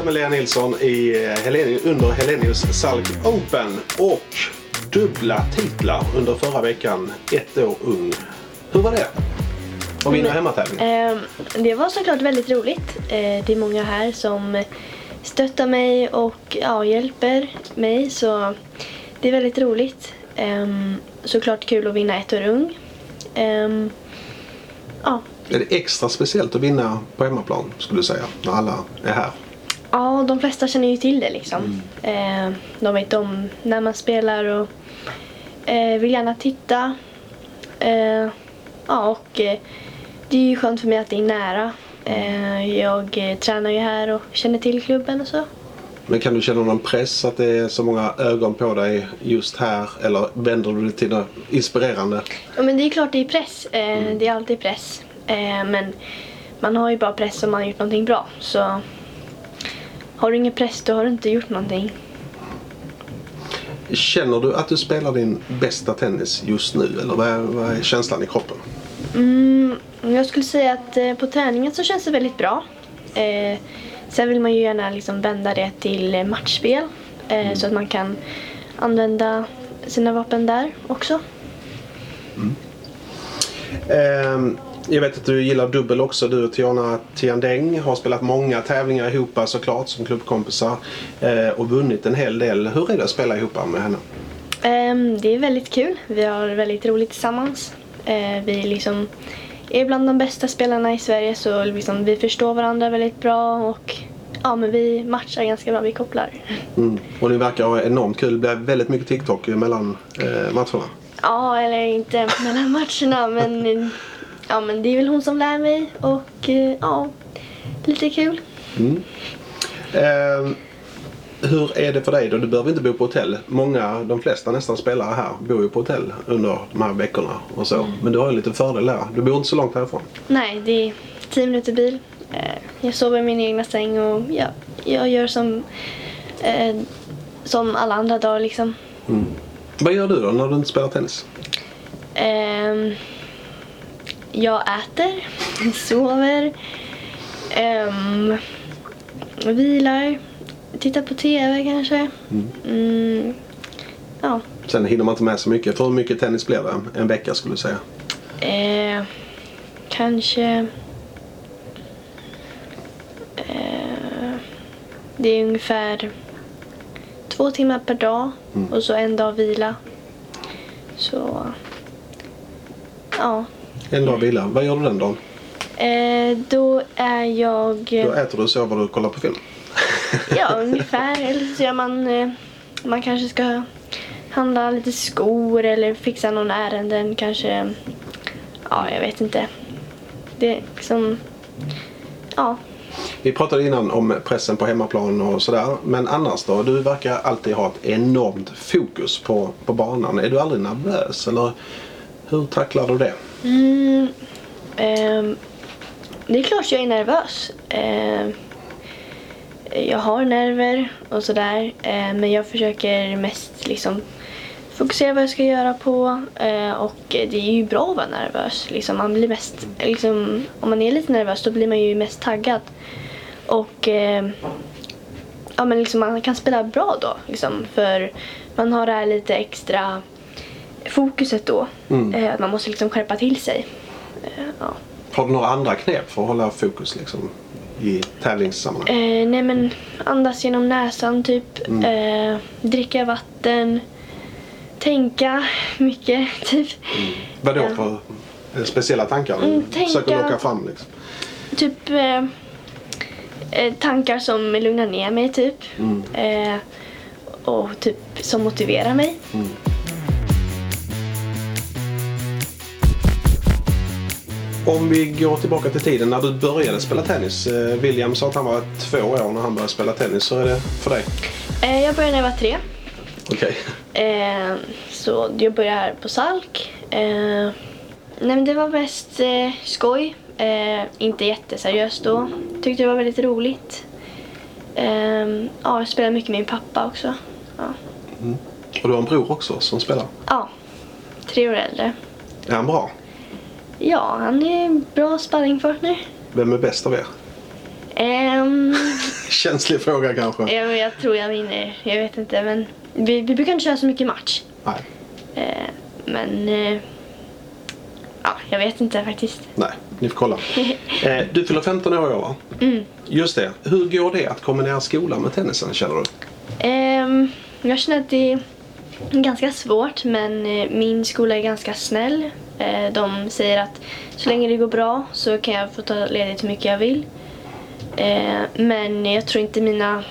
jag med Lea Nilsson under Helenius Salk Open och dubbla titlar under förra veckan, ett år ung. Hur var det? Och vinna hemmatävling? Det var såklart väldigt roligt. Det är många här som stöttar mig och hjälper mig, så det är väldigt roligt. Såklart kul att vinna ett år ung. Är det extra speciellt att vinna på hemmaplan, skulle du säga, när alla är här? Ja, de flesta känner ju till det liksom. De vet om när man spelar och vill gärna titta. Det är ju skönt för mig att det är nära. Jag tränar ju här och känner till klubben och så. Men kan du känna någon press att det är så många ögon på dig just här, eller vänder du dig till det inspirerande? Ja, men det är klart det är press. Det är alltid press. Men man har ju bara press om man har gjort någonting bra. Så har du ingen press, då har du inte gjort någonting. Känner du att du spelar din bästa tennis just nu, eller vad är känslan i kroppen? Jag skulle säga att på träningen så känns det väldigt bra. Sen vill man ju gärna liksom vända det till matchspel, så att man kan använda sina vapen där också. Jag vet att du gillar dubbel också. Du och Tiana Tjandeng har spelat många tävlingar ihop, såklart, som klubbkompisar, och vunnit en hel del. Hur är det att spela ihop med henne? Det är väldigt kul. Vi har väldigt roligt tillsammans. Vi liksom är bland de bästa spelarna i Sverige, så liksom vi förstår varandra väldigt bra och men vi matchar ganska bra, vi kopplar. Och ni verkar ha enormt kul. Det blir väldigt mycket TikTok mellan matcherna. Ja, eller inte mellan matcherna, men men det är väl hon som lär mig och lite kul. Hur är det för dig då? Du behöver inte bo på hotell. De flesta nästan spelare här bor ju på hotell under de här veckorna och så. Men du har ju lite fördel där. Du bor inte så långt härifrån. Nej, det är 10 minuter bil. Jag sover i min egna säng och jag gör som alla andra dagar liksom. Vad gör du då när du inte spelar tennis? Jag äter, sover, vilar, tittar på tv kanske. Sen hinner man inte med så mycket. För hur mycket tennis blev det en vecka, skulle du säga? Kanske... det är ungefär 2 timmar per dag och så en dag vila. Så... En dag vila. Vad gör du den dagen? Då äter du och sover och kollar på film? Ja, ungefär. Eller så gör man kanske ska handla lite skor eller fixa någon ärenden kanske. Jag vet inte. Det är liksom... Vi pratade innan om pressen på hemmaplan och sådär. Men annars då? Du verkar alltid ha ett enormt fokus på banan. Är du aldrig nervös eller... Hur tacklar du det? Det är klart jag är nervös. Jag har nerver och sådär. Men jag försöker mest liksom fokusera vad jag ska göra på. Och det är ju bra att vara nervös. Liksom, man blir mest, liksom, om man är lite nervös då blir man ju mest taggad. Och liksom, man kan spela bra då. Liksom, för man har det här lite extra... fokuset då, att man måste liksom skärpa till sig. Har du några andra knep för att hålla fokus liksom, i tävlingssammanhang? Nej, men andas genom näsan typ, dricka vatten, tänka mycket typ. Vadå för speciella tankar? Försöker locka fram liksom? Typ tankar som lugnar ner mig typ, och typ som motiverar mig. Om vi går tillbaka till tiden när du började spela tennis. William sa att han var 2 år när han började spela tennis. Hur är det för dig? Jag började när jag var 3. Okej. Så jag började här på Salk. Men det var mest skoj. Inte jätteseriöst då. Tyckte det var väldigt roligt. Jag spelade mycket med min pappa också. Ja. Och du har en bror också som spelar? Ja, 3 år äldre. Är han bra? Ja, han är en bra sparringpartner. Vem är bäst av er? känslig fråga kanske. Jag tror jag vinner. Jag vet inte, men vi brukar inte köra så mycket match. Nej. Ja, jag vet inte faktiskt. Nej, ni får kolla. Du fyller 15 år i år, va? Mm. Just det. Hur går det att kombinera skolan med tennisen, känner du? Jag känner att det är ganska svårt, men min skola är ganska snäll. De säger att så länge det går bra så kan jag få ta ledigt hur mycket jag vill. Men jag tror inte mina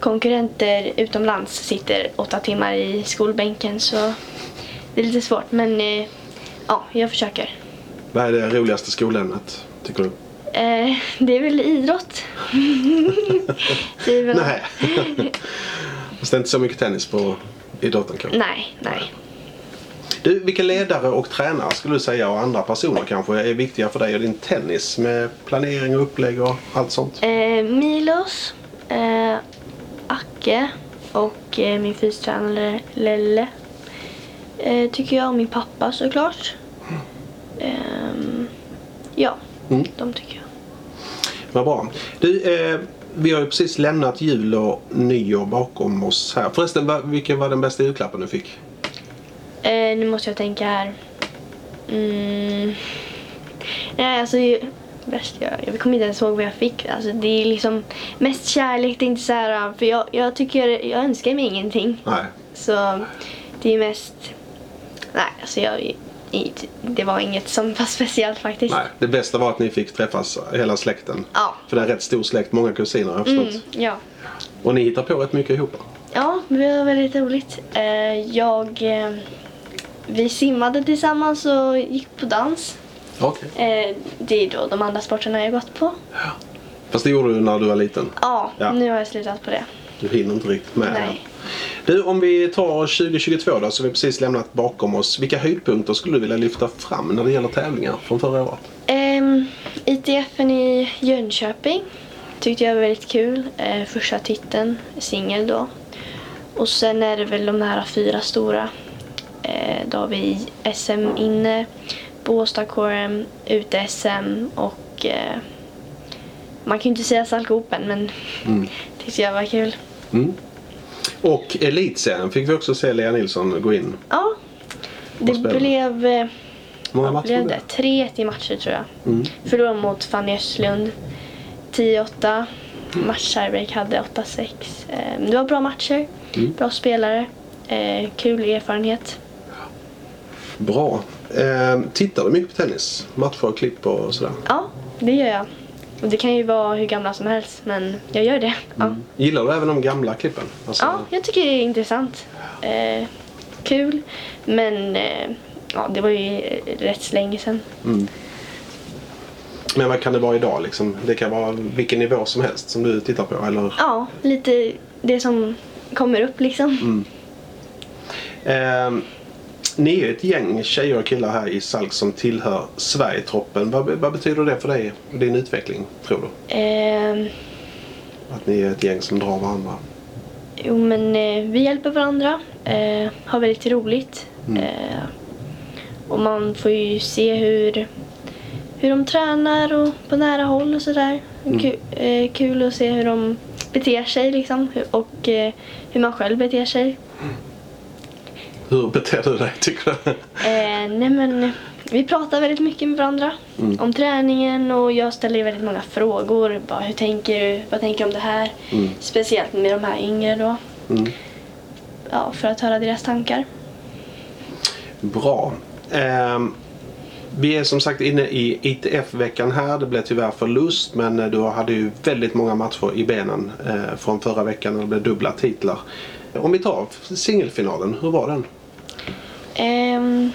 konkurrenter utomlands sitter 8 timmar i skolbänken, så det är lite svårt, men ja, jag försöker. Vad är det roligaste skolämnet, tycker du? Det är väl idrott. Det är väl... Nej. Det är inte så mycket tennis på idrotten kanske? Nej. Du, vilka ledare och tränare skulle du säga, och andra personer kanske, är viktiga för dig och din tennis med planering och upplägg och allt sånt? Milos, Acke och min fystränare Lelle. Tycker jag, och min pappa såklart. De tycker jag. Vad bra. Du, vi har ju precis lämnat jul och nyår bakom oss här. Förresten, vilken var den bästa julklappen du fick? Nu måste jag tänka här. Nej, alltså bäst jag kommer inte ens ihåg vad jag fick. Alltså det är liksom mest kärlek, det är inte så här, för jag tycker jag önskar mig ingenting. Nej. Så det är mest... Nej, alltså det var inget som var speciellt faktiskt. Nej, det bästa var att ni fick träffas hela släkten. Ja. För det är rätt stor släkt, många kusiner, jag förstått. Ja. Och ni hittar på rätt mycket ihop. Ja, det var väldigt roligt. Vi simmade tillsammans och gick på dans. Okej. Det är då de andra sporterna jag gått på. Ja. Fast det gjorde du när du var liten? Ja, nu har jag slutat på det. Du hinner inte riktigt med. Nej. Du, om vi tar 2022 då, så vi precis lämnat bakom oss. Vilka höjdpunkter skulle du vilja lyfta fram när det gäller tävlingar från förra året? ITF i Jönköping tyckte jag var väldigt kul. Första titeln, singel då. Och sen är det väl de här 4 stora. Då har vi SM inne, Båstad KM, ute SM och man kan ju inte säga Salk Open, men tyckte jag var kul. Mm. Och elitserien fick vi också se Lea Nilsson gå in. Ja, det blev, vad blev det? 3-1 i matcher tror jag. Mm. Förlorade mot Fanny Östlund. 10-8. Match-tiebreak hade 8-6. Det var bra matcher, bra spelare, kul erfarenhet. Bra. Tittar du mycket på tennis? Matcher och klipp och sådär? Ja, det gör jag. Och det kan ju vara hur gamla som helst, men jag gör det. Ja. Mm. Gillar du även de gamla klippen? Alltså... Ja, jag tycker det är intressant. Kul, men det var ju rätt länge sedan. Mm. Men vad kan det vara idag liksom? Det kan vara vilken nivå som helst som du tittar på, eller? Ja, lite det som kommer upp liksom. Mm. Ni är ju ett gäng tjejer och killar här i Salk som tillhör Sverigetoppen. Vad betyder det för dig och din utveckling, tror du? Att ni är ett gäng som drar varandra. Jo, men vi hjälper varandra. Har väldigt roligt. Och man får ju se hur de tränar och på nära håll och sådär. Kul att se hur de beter sig liksom. Och hur man själv beter sig. Mm. Hur beter du dig, tycker du? Nej, men vi pratar väldigt mycket med varandra om träningen, och jag ställer väldigt många frågor. Bara, hur tänker du? Vad tänker du om det här? Speciellt med de här yngre då. Ja, för att höra deras tankar. Bra. Vi är som sagt inne i ITF-veckan här. Det blev tyvärr förlust, men du hade ju väldigt många matcher i benen från förra veckan, när det blev dubbla titlar. Om vi tar singelfinalen, hur var den? Jag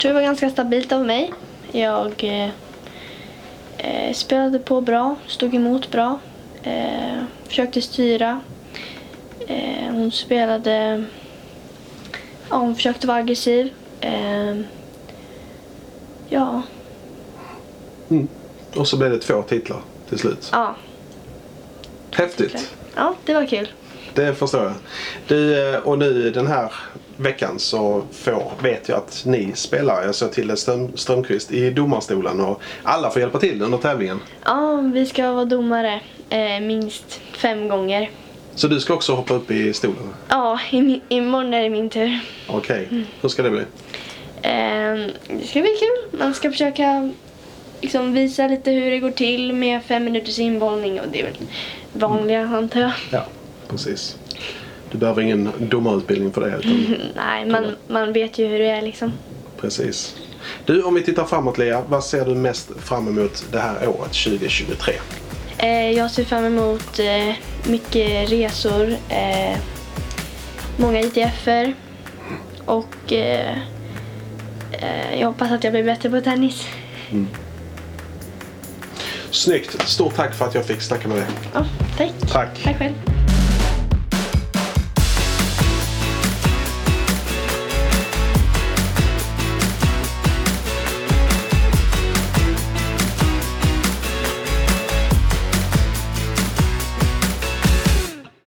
tror det var ganska stabilt av mig. Jag spelade på bra, stod emot bra, försökte styra. Hon spelade, ja, hon försökte vara aggressiv. Ja. Mm. Och så blev det 2 titlar till slut. Ja. Häftigt. Ja, det var kul. Det förstår jag. Du, och nu den här veckan så vet jag att ni spelar, jag såg till Strömqvist i domarstolen, och alla får hjälpa till under tävlingen. Ja, vi ska vara domare minst 5 gånger. Så du ska också hoppa upp i stolen? Ja, imorgon är det min tur. Okej, Hur ska det bli? Det ska bli kul, man ska försöka liksom visa lite hur det går till med 5 minuters inbollning, och det är väl vanliga antar jag. Ja, precis. Du behöver ingen domarutbildning för det. Utan nej, man vet ju hur det är liksom. Precis. Du, om vi tittar framåt Lea, vad ser du mest fram emot det här året 2023? Jag ser fram emot mycket resor, många ITF:er och jag hoppas att jag blir bättre på tennis. Mm. Snyggt. Stort tack för att jag fick snacka med dig. Ja, tack. Tack själv.